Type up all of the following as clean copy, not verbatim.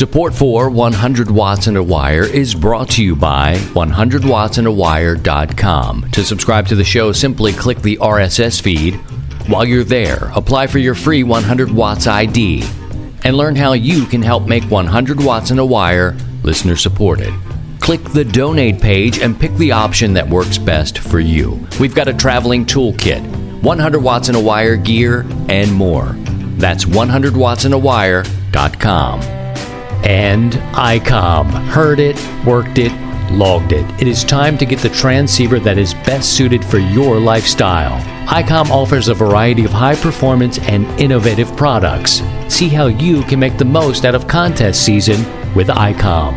Support for 100 Watts and a Wire is brought to you by 100wattsandawire.com. To subscribe to the show, simply click the RSS feed. While you're there, apply for your free 100 Watts ID and learn how you can help make 100 Watts and a Wire listener-supported. Click the Donate page and pick the option that works best for you. We've got a traveling toolkit, 100 Watts and a Wire gear, and more. That's 100wattsandawire.com. And ICOM. Heard it, worked it, logged it. It is time to get the transceiver that is best suited for your lifestyle. ICOM offers a variety of high-performance and innovative products. See how you can make the most out of contest season with ICOM.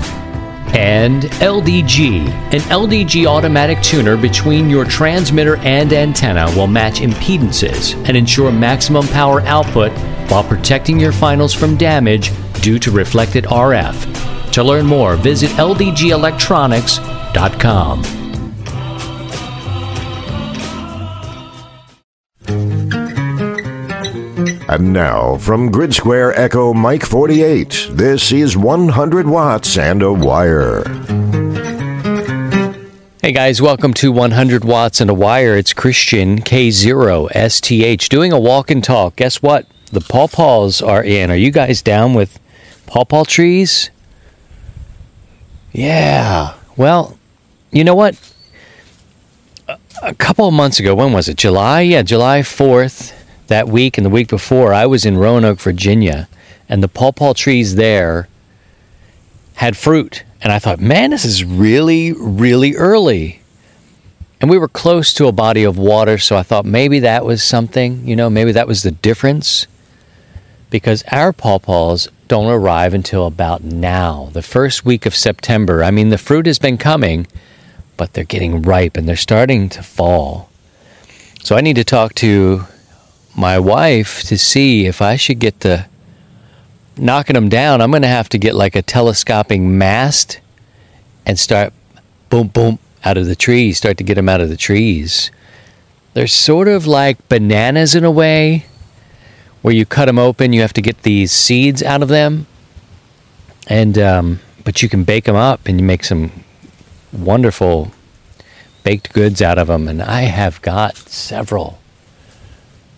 And LDG. An LDG automatic tuner between your transmitter and antenna will match impedances and ensure maximum power output while protecting your finals from damage due to reflected RF. To learn more, visit LDG Electronics.com. And now, from Grid Square Echo Mike 48, this is 100 Watts and a Wire. Hey guys, welcome to 100 Watts and a Wire. It's Christian K0STH doing a walk and talk. Guess what? The pawpaws are in. Are you guys down with pawpaw trees? Yeah. Well, you know what? A couple of months ago, when was it? July? Yeah, July 4th, that week and the week before, I was in Roanoke, Virginia, and the pawpaw trees there had fruit. And I thought, man, this is really, really early. And we were close to a body of water, so I thought maybe that was something, you know, maybe that was the difference. Because our pawpaws don't arrive until about now, the first week of September. I mean, the fruit has been coming, but they're getting ripe and they're starting to fall. So I need to talk to my wife to see if I should get to knocking them down. I'm going to have to get like a telescoping mast and start boom, boom, out of the trees, start to get them out of the trees. They're sort of like bananas in a way, where you cut them open, you have to get these seeds out of them, and but you can bake them up and you make some wonderful baked goods out of them. And I have got several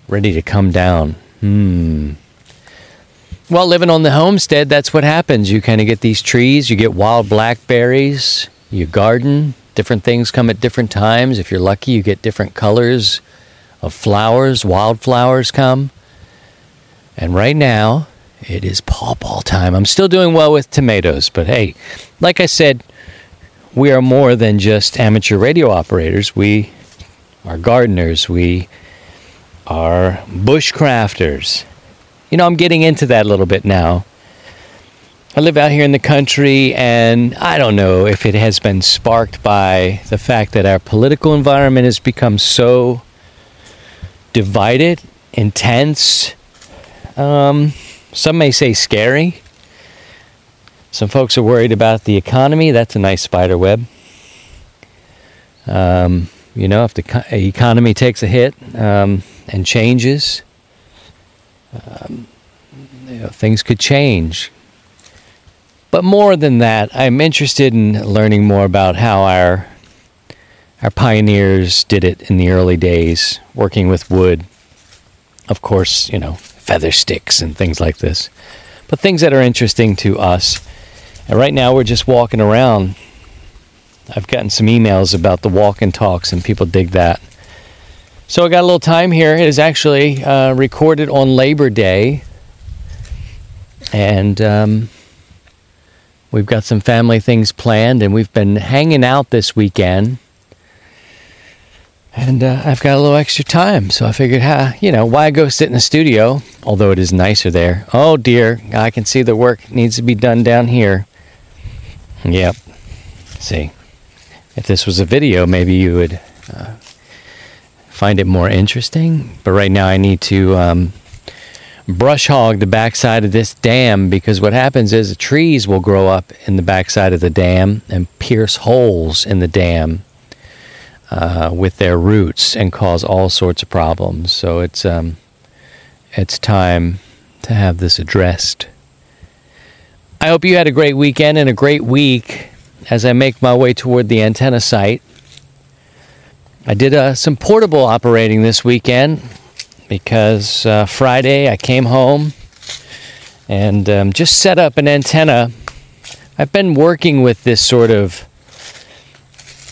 ready to come down. Well, living on the homestead, that's what happens. You kind of get these trees, you get wild blackberries, you garden, different things come at different times. If you're lucky, you get different colors of flowers, wildflowers come. And right now, it is pawpaw time. I'm still doing well with tomatoes, but hey, like I said, we are more than just amateur radio operators. We are gardeners. We are bushcrafters. You know, I'm getting into that a little bit now. I live out here in the country, and I don't know if it has been sparked by the fact that our political environment has become so divided, intense. Some may say scary. Some folks are worried about the economy. That's a nice spider web. You know, if the economy takes a hit and changes, you know, things could change. But more than that, I'm interested in learning more about how our pioneers did it in the early days, working with wood. Of course, you know, feather sticks and things like this, but things that are interesting to us. And right now we're just walking around. I've gotten some emails about the walk and talks, and people dig that. So I got a little time here. It is actually recorded on Labor Day, and we've got some family things planned, and we've been hanging out this weekend. And I've got a little extra time, so I figured, you know, why go sit in the studio? Although it is nicer there. Oh dear, I can see the work needs to be done down here. Yep. See, if this was a video, maybe you would find it more interesting. But right now I need to brush hog the backside of this dam, because what happens is the trees will grow up in the backside of the dam and pierce holes in the dam with their roots and cause all sorts of problems. So it's time to have this addressed. I hope you had a great weekend and a great week as I make my way toward the antenna site. I did some portable operating this weekend because Friday I came home and just set up an antenna. I've been working with this sort of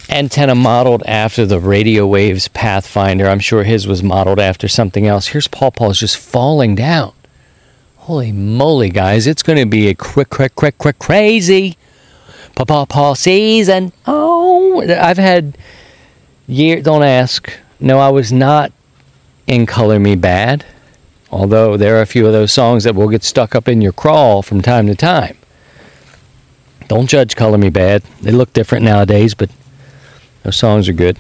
antenna modeled after the Radio Waves Pathfinder. I'm sure his was modeled after something else. Here's Paul's just falling down. Holy moly, guys. It's going to be a crazy Paw season. Oh, I've had years. Don't ask. No, I was not in Color Me Bad. Although there are a few of those songs that will get stuck up in your crawl from time to time. Don't judge Color Me Bad. They look different nowadays, but those songs are good.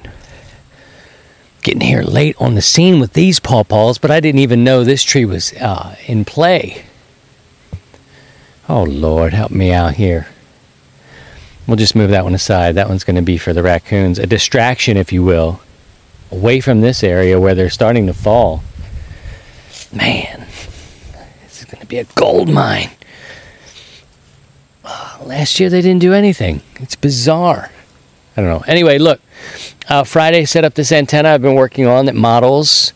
Getting here late on the scene with these pawpaws, but I didn't even know this tree was in play. Oh, Lord, help me out here. We'll just move that one aside. That one's going to be for the raccoons. A distraction, if you will, away from this area where they're starting to fall. Man, this is going to be a gold mine. Last year they didn't do anything. It's bizarre. I don't know. Anyway, look, Friday set up this antenna I've been working on that models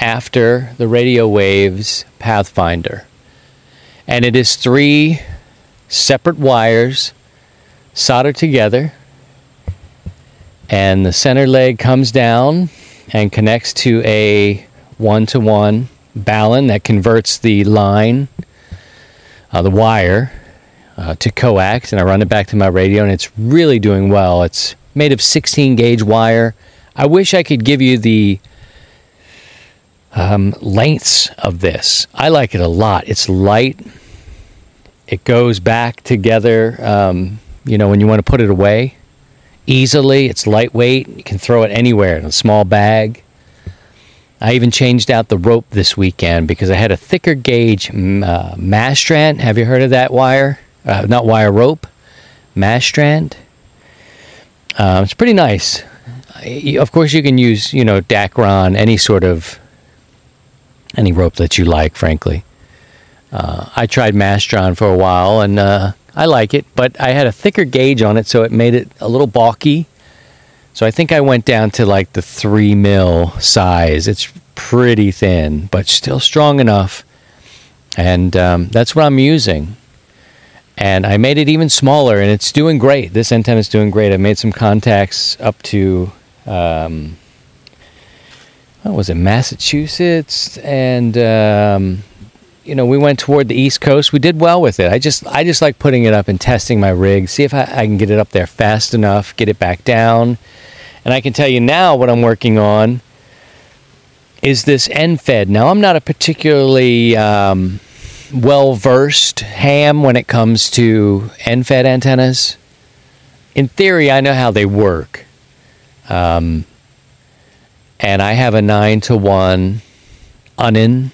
after the Radio Waves Pathfinder. And it is three separate wires soldered together. And the center leg comes down and connects to a one-to-one ballon that converts the line, the wire, to coax. And I run it back to my radio, and it's really doing well. It's made of 16 gauge wire. I wish I could give you the lengths of this. I like it a lot. It's light. It goes back together, you know, when you want to put it away easily. It's lightweight. You can throw it anywhere in a small bag. I even changed out the rope this weekend because I had a thicker gauge Mastrant. Have you heard of that wire? Not wire, rope. Mastrant. It's pretty nice. Of course, you can use, you know, Dacron, any rope that you like, frankly. I tried Mastrant for a while, and I like it, but I had a thicker gauge on it, so it made it a little balky. So I think I went down to like the 3 mil size. It's pretty thin, but still strong enough. And that's what I'm using. And I made it even smaller, and it's doing great. This antenna is doing great. I made some contacts up to, what was it, Massachusetts? And, you know, we went toward the East Coast. We did well with it. I just like putting it up and testing my rig, see if I can get it up there fast enough, get it back down. And I can tell you now what I'm working on is this end-fed. Now, I'm not a particularly... well-versed ham when it comes to end-fed antennas. In theory, I know how they work. And I have a 9-to-1 Unin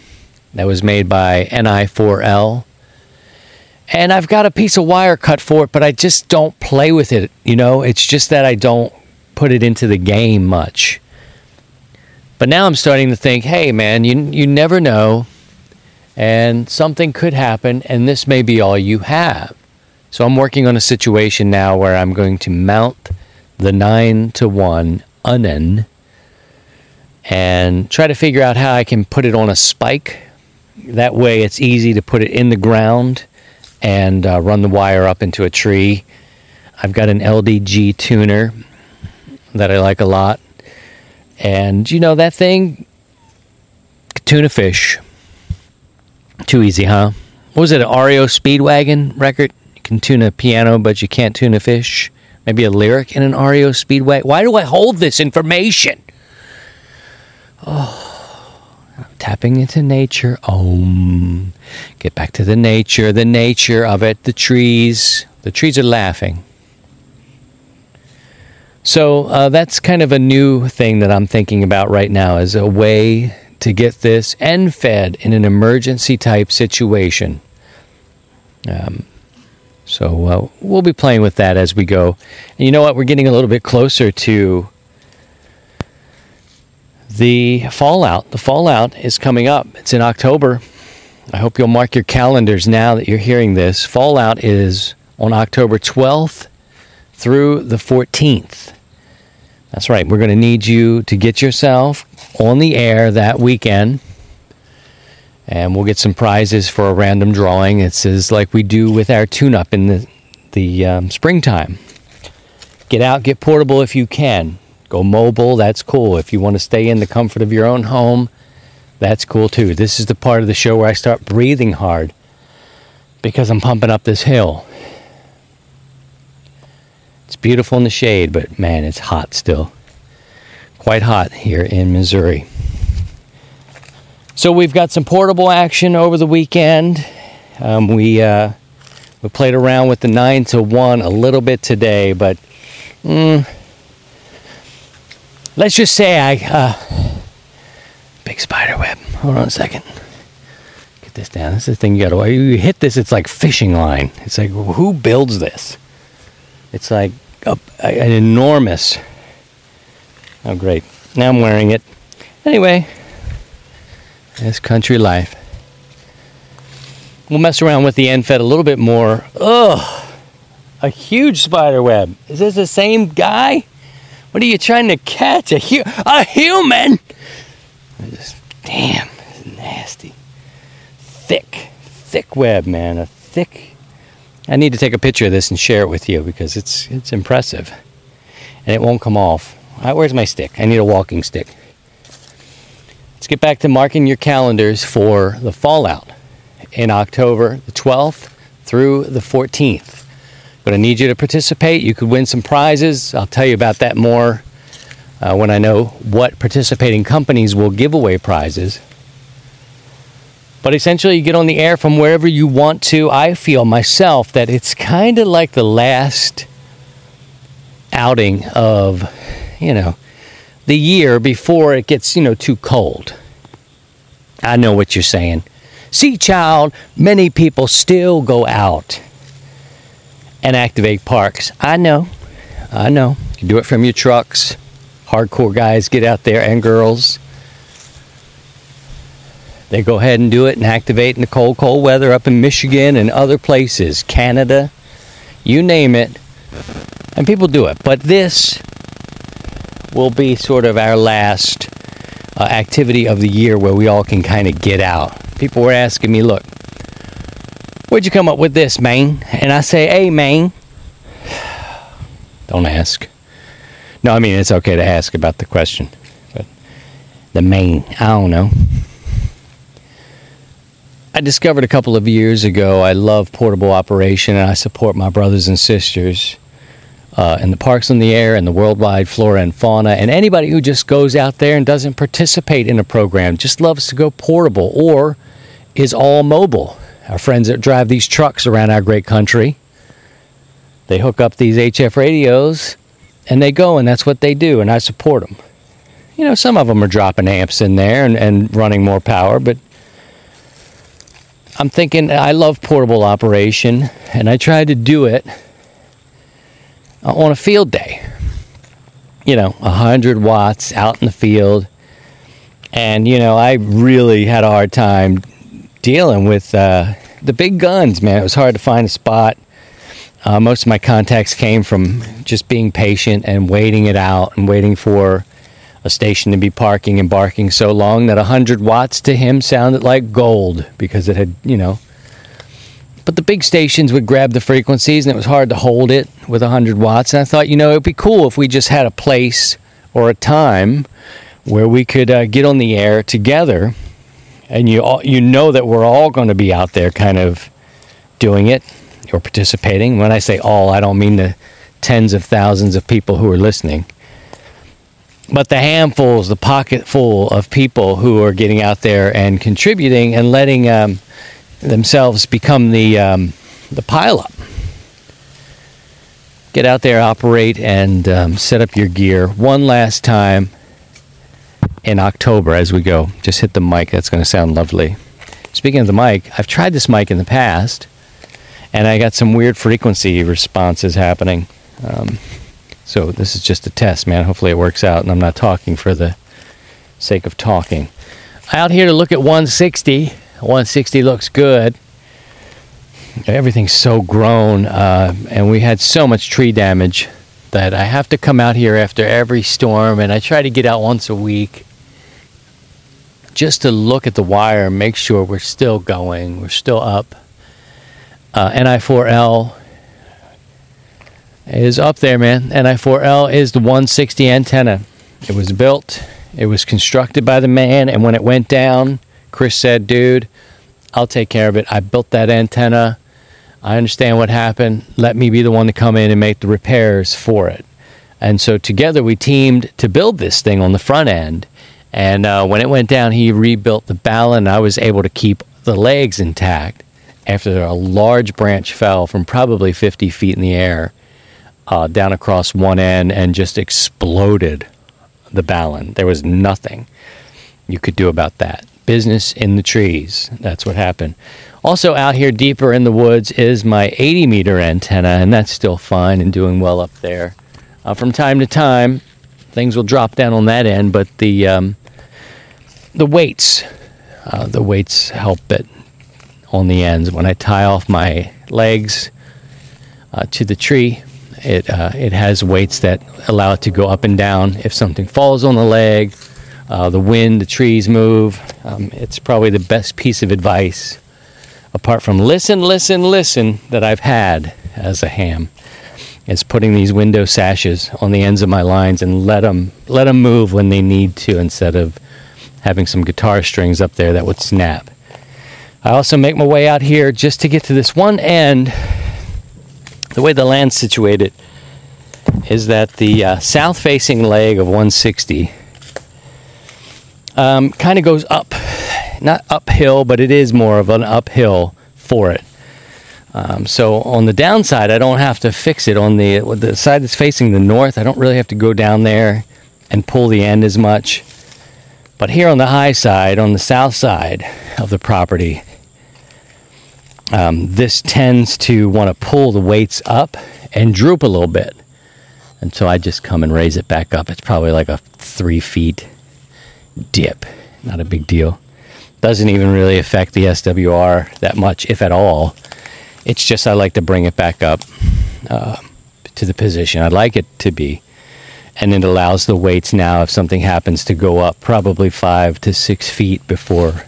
that was made by NI4L. And I've got a piece of wire cut for it, but I just don't play with it. You know, it's just that I don't put it into the game much. But now I'm starting to think, hey, man, you never know. And something could happen, and this may be all you have. So I'm working on a situation now where I'm going to mount the 9-to-1 Unin and try to figure out how I can put it on a spike. That way it's easy to put it in the ground and run the wire up into a tree. I've got an LDG tuner that I like a lot. And, you know, that thing could tune a fish. Too easy, huh? What was it, an REO Speedwagon record? You can tune a piano, but you can't tune a fish. Maybe a lyric in an REO Speedwagon. Why do I hold this information? Oh, I'm tapping into nature. Oh, get back to the nature of it, the trees. The trees are laughing. So that's kind of a new thing that I'm thinking about right now is a way to get this end fed in an emergency type situation. So we'll be playing with that as we go. And you know what? We're getting a little bit closer to the fallout. The fallout is coming up. It's in October. I hope you'll mark your calendars now that you're hearing this. Fallout is on October 12th through the 14th. That's right. We're going to need you to get yourself on the air that weekend. And we'll get some prizes for a random drawing. It's like we do with our tune-up in the springtime. Get out, get portable if you can. Go mobile, that's cool. If you want to stay in the comfort of your own home, that's cool too. This is the part of the show where I start breathing hard because I'm pumping up this hill. It's beautiful in the shade, but man, it's hot still. Quite hot here in Missouri. So we've got some portable action over the weekend. We played around with the 9-to-1 a little bit today, but let's just say big spider web. Hold on a second. Get this down. This is the thing you gotta, you hit this, it's like fishing line. It's like, who builds this? It's like an enormous, oh great, now I'm wearing it. Anyway, that's country life. We'll mess around with the end fed a little bit more. Ugh, a huge spider web. Is this the same guy? What are you trying to catch? A human? Damn, this is nasty. Thick web, man. A thick. I need to take a picture of this and share it with you because it's impressive. And it won't come off. Where's my stick? I need a walking stick. Let's get back to marking your calendars for the Fallout in October the 12th through the 14th. Going to need you to participate. You could win some prizes. I'll tell you about that more when I know what participating companies will give away prizes. But essentially, you get on the air from wherever you want to. I feel myself that it's kind of like the last outing of, the year before it gets, too cold. I know what you're saying. See, child, many people still go out and activate parks. I know. You can do it from your trucks. Hardcore guys get out there, and girls. They go ahead and do it and activate in the cold weather up in Michigan and other places, Canada, you name it. And people do it. But this will be sort of our last activity of the year where we all can kind of get out. People were asking me, look, where'd you come up with this, man? And I say, hey, man. Don't ask. No, I mean, it's okay to ask about the question. But the main, I don't know. I discovered a couple of years ago, I love portable operation, and I support my brothers and sisters in the Parks on the Air and the worldwide flora and fauna, and anybody who just goes out there and doesn't participate in a program, just loves to go portable or is all mobile. Our friends that drive these trucks around our great country, they hook up these HF radios, and they go, and that's what they do, and I support them. Some of them are dropping amps in there and running more power, but I'm thinking I love portable operation, and I tried to do it on a field day. 100 watts out in the field. And, I really had a hard time dealing with the big guns, man. It was hard to find a spot. Most of my contacts came from just being patient and waiting it out and waiting for a station to be parking and barking so long that 100 watts to him sounded like gold because it had, But the big stations would grab the frequencies and it was hard to hold it with 100 watts. And I thought, it'd be cool if we just had a place or a time where we could get on the air together. And you know that we're all going to be out there kind of doing it or participating. When I say all, I don't mean the tens of thousands of people who are listening. But the handfuls, the pocketful of people who are getting out there and contributing and letting themselves become the pileup. Get out there, operate, and set up your gear one last time in October as we go. Just hit the mic. That's going to sound lovely. Speaking of the mic, I've tried this mic in the past, and I got some weird frequency responses happening. So this is just a test, man. Hopefully it works out, and I'm not talking for the sake of talking. Out here to look at 160. 160 looks good. Everything's so grown, and we had so much tree damage that I have to come out here after every storm, and I try to get out once a week just to look at the wire and make sure we're still going, we're still up. NI4L is up there, man. NI4L is the 160 antenna. It was built, it was constructed by the man, and when it went down, Chris said, dude, I'll take care of it. I built that antenna. I understand what happened. Let me be the one to come in and make the repairs for it. And so together we teamed to build this thing on the front end. And when it went down, he rebuilt the ballast. I was able to keep the legs intact after a large branch fell from probably 50 feet in the air down across one end and just exploded the ballast. There was nothing you could do about that. Business in the trees. That's what happened. Also out here deeper in the woods is my 80-meter antenna, and that's still fine and doing well up there. From time to time, things will drop down on that end, but the weights help it on the ends. When I tie off my legs to the tree, it has weights that allow it to go up and down. If something falls on the leg, the wind, the trees move. It's probably the best piece of advice, apart from listen, that I've had as a ham, is putting these window sashes on the ends of my lines and let them move when they need to, instead of having some guitar strings up there that would snap. I also make my way out here just to get to this one end. The way the land's situated is that the south-facing leg of 160 kind of goes up, not uphill, but it is more of an uphill for it. So on the downside, I don't have to fix it. On the side that's facing the north, I don't really have to go down there and pull the end as much. But here on the high side, on the south side of the property, this tends to want to pull the weights up and droop a little bit. And so I just come and raise it back up. It's probably like a 3 feet dip, not a big deal. Doesn't even really affect the SWR that much, if at all. It's just I like to bring it back up to the position I'd like it to be, and it allows the weights now, if something happens, to go up probably 5 to 6 feet before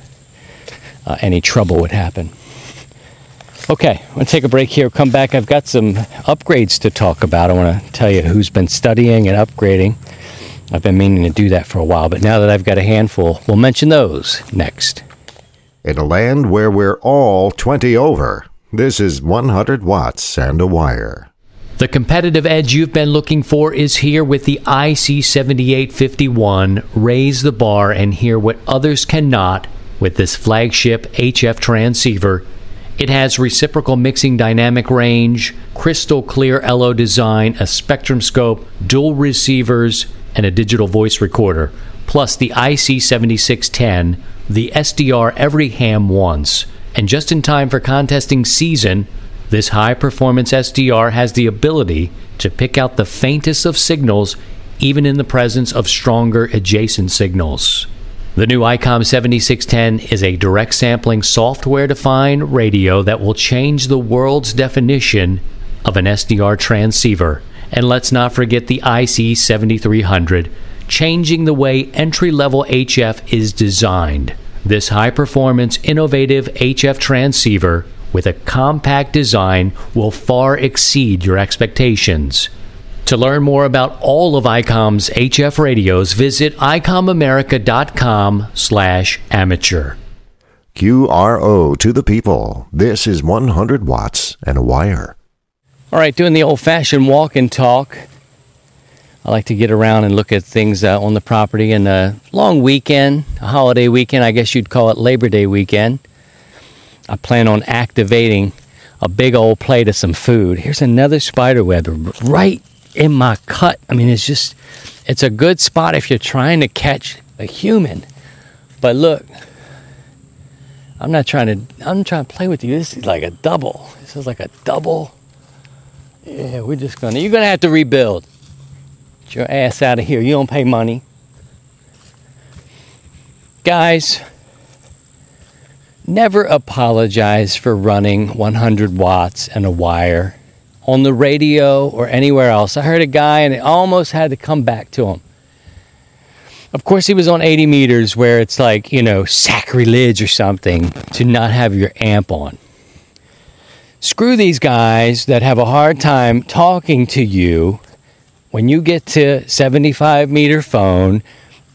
any trouble would happen. Okay, I'm going to take a break here, come back. I've got some upgrades to talk about. I want to tell you who's been studying and upgrading. I've been meaning to do that for a while, but now that I've got a handful, we'll mention those next. In a land where we're all 20 over, this is 100 Watts and a Wire. The competitive edge you've been looking for is here with the IC7851. Raise the bar and hear what others cannot with this flagship HF transceiver. It has reciprocal mixing dynamic range, crystal clear LO design, a spectrum scope, dual receivers, and a digital voice recorder, plus the IC7610, the SDR every ham wants. And just in time for contesting season, this high-performance SDR has the ability to pick out the faintest of signals, even in the presence of stronger adjacent signals. The new ICOM7610 is a direct sampling software-defined radio that will change the world's definition of an SDR transceiver. And let's not forget the IC7300, changing the way entry-level HF is designed. This high-performance, innovative HF transceiver with a compact design will far exceed your expectations. To learn more about all of ICOM's HF radios, visit icomamerica.com/amateur. QRO to the people. This is 100 Watts and a Wire. All right, doing the old-fashioned walk and talk. I like to get around and look at things on the property. And a long weekend, a holiday weekend, I guess you'd call it Labor Day weekend, I plan on activating a big old plate of some food. Here's another spider web right in my cut. I mean, it's a good spot if you're trying to catch a human. But look, I'm trying to play with you. This is like a double. Yeah, you're going to have to rebuild. Get your ass out of here. You don't pay money. Guys, Never apologize for running 100 watts and a wire on the radio or anywhere else. I heard a guy and it almost had to come back to him. Of course, he was on 80 meters where it's like, you know, sacrilege or something to not have your amp on. Screw these guys that have a hard time talking to you when you get to 75 meter phone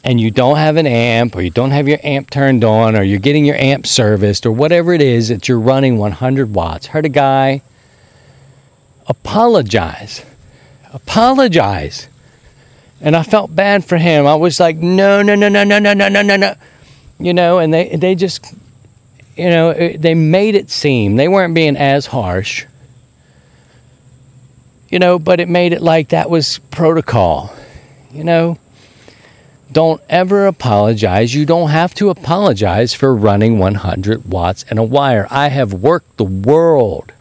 and you don't have an amp or you don't have your amp turned on or you're getting your amp serviced or whatever it is that you're running 100 watts. Heard a guy, apologize. And I felt bad for him. I was like, no. You know, and they just, you know, they made it seem they weren't being as harsh. You know, but it made it like that was protocol. You know, don't ever apologize. You don't have to apologize for running 100 watts and a wire. I have worked the world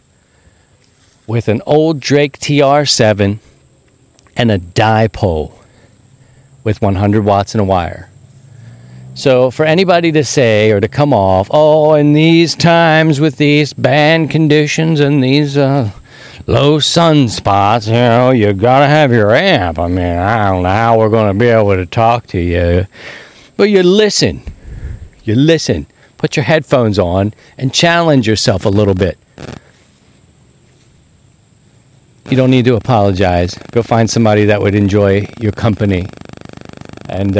with an old Drake TR7 and a dipole with 100 watts and a wire. So for anybody to say or to come off, oh, in these times with these bad conditions and these low sunspots, you know, you gotta have your amp. I mean, I don't know how we're gonna be able to talk to you. But you listen, put your headphones on and challenge yourself a little bit. You don't need to apologize. Go find somebody that would enjoy your company. And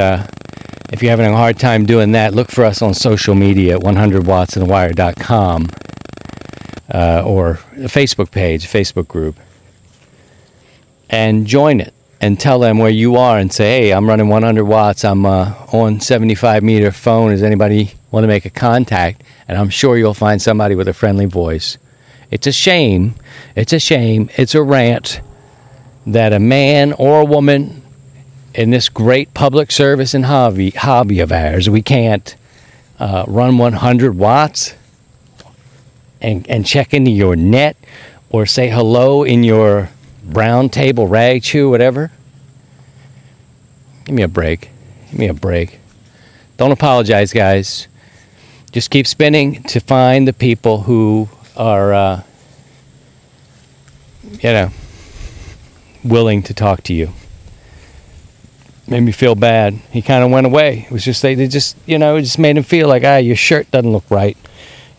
if you're having a hard time doing that, look for us on social media at 100wattsandawire.com or the Facebook page, Facebook group. And join it and tell them where you are and say, hey, I'm running 100 watts. I'm on 75-meter phone. Does anybody want to make a contact? And I'm sure you'll find somebody with a friendly voice. It's a shame, it's a rant that a man or a woman in this great public service and hobby of ours, we can't run 100 watts and check into your net or say hello in your round table, rag chew, whatever. Give me a break. Don't apologize, guys. Just keep spinning to find the people who are willing to talk to you. Made me feel bad. He kind of went away. It was just they just made him feel like, your shirt doesn't look right.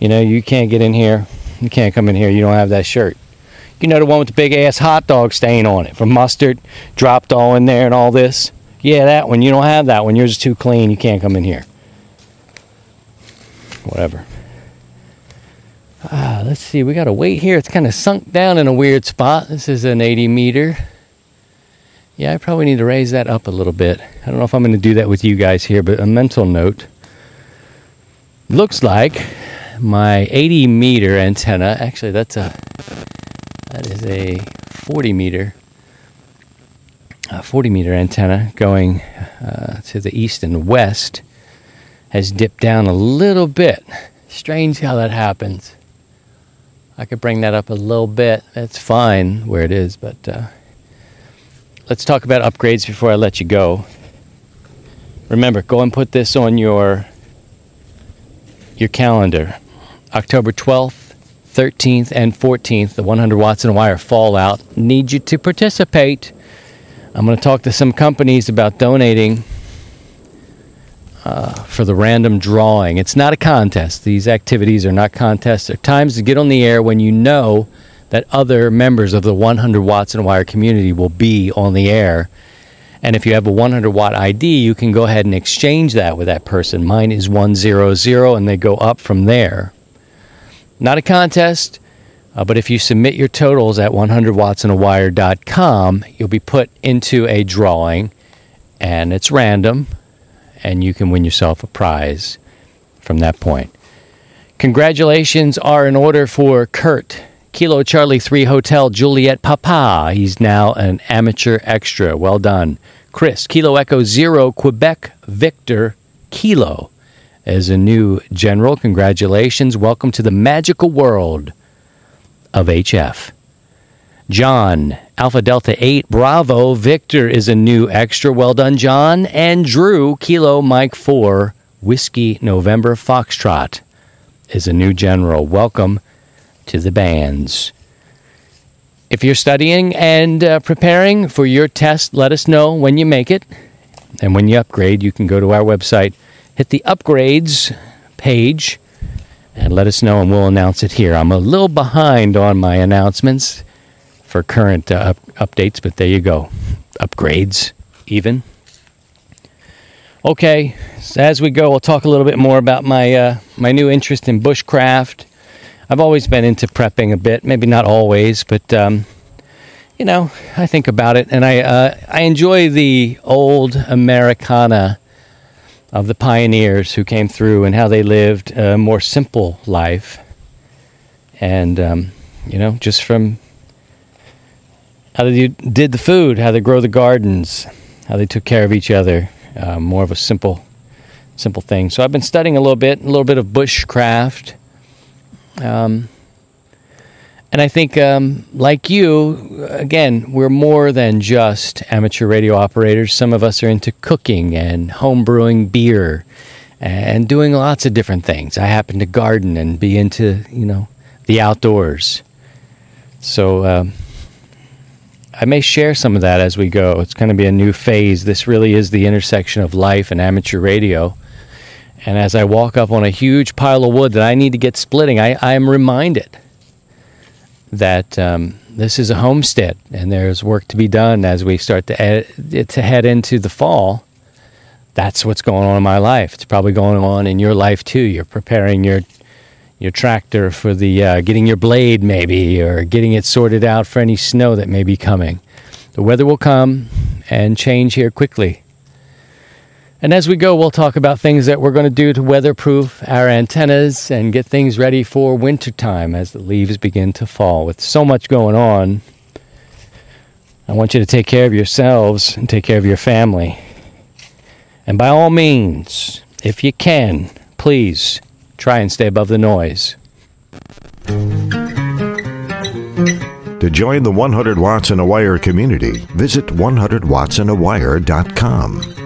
You know, you can't get in here. You can't come in here. You don't have that shirt. You know, the one with the big ass hot dog stain on it from mustard dropped all in there and all this. Yeah, that one. You don't have that one. Yours is too clean. You can't come in here. Whatever. Let's see, we got to wait here. It's kind of sunk down in a weird spot. This is an 80 meter. Yeah, I probably need to raise that up a little bit. I don't know if I'm going to do that with you guys here, but a mental note. Looks like my 80 meter antenna, actually that is a 40 meter antenna going to the east and west, has dipped down a little bit. Strange how that happens. I could bring that up a little bit. That's fine where it is, but let's talk about upgrades before I let you go. Remember, go and put this on your calendar. October 12th, 13th, and 14th, the 100 Watts and a Wire Fallout. Need you to participate. I'm going to talk to some companies about donating for the random drawing. It's not a contest. These activities are not contests. They're times to get on the air when you know that other members of the 100 Watts and Wire community will be on the air. And if you have a 100 watt ID, you can go ahead and exchange that with that person. Mine is 100, and they go up from there. Not a contest, but if you submit your totals at 100wattsandawire.com, you'll be put into a drawing, and it's random. And you can win yourself a prize from that point. Congratulations are in order for Kurt, Kilo Charlie 3 Hotel Juliet Papa. He's now an amateur extra. Well done. Chris, Kilo Echo 0 Quebec Victor Kilo as a new general. Congratulations. Welcome to the magical world of HF. John, Alpha Delta 8, Bravo, Victor is a new extra. Well done, John. And Drew, Kilo Mike 4, Whiskey November Foxtrot. is a new general. Welcome to the bands. If you're studying and preparing for your test, let us know when you make it. And when you upgrade, you can go to our website, hit the upgrades page, and let us know, and we'll announce it here. I'm a little behind on my announcements for current updates, but there you go. Upgrades, even. Okay, so as we go, we'll talk a little bit more about my my new interest in bushcraft. I've always been into prepping a bit, maybe not always, but you know, I think about it, and I enjoy the old Americana of the pioneers who came through and how they lived a more simple life, and you know, just from how they did the food, how they grow the gardens, how they took care of each other, more of a simple thing. So I've been studying a little bit of bushcraft. And I think, like you, again, we're more than just amateur radio operators. Some of us are into cooking and home brewing beer and doing lots of different things. I happen to garden and be into, you know, the outdoors. So I may share some of that as we go. It's going to be a new phase. This really is the intersection of life and amateur radio. And as I walk up on a huge pile of wood that I need to get splitting, I am reminded that this is a homestead, and there's work to be done as we start to head into the fall. That's what's going on in my life. It's probably going on in your life too. You're preparing your tractor for the getting your blade maybe, or getting it sorted out for any snow that may be coming. The weather will come and change here quickly. And as we go, we'll talk about things that we're going to do to weatherproof our antennas and get things ready for wintertime as the leaves begin to fall. With so much going on, I want you to take care of yourselves and take care of your family. And by all means, if you can, please try and stay above the noise. To join the 100 Watts and a Wire community, visit 100wattsandawire.com.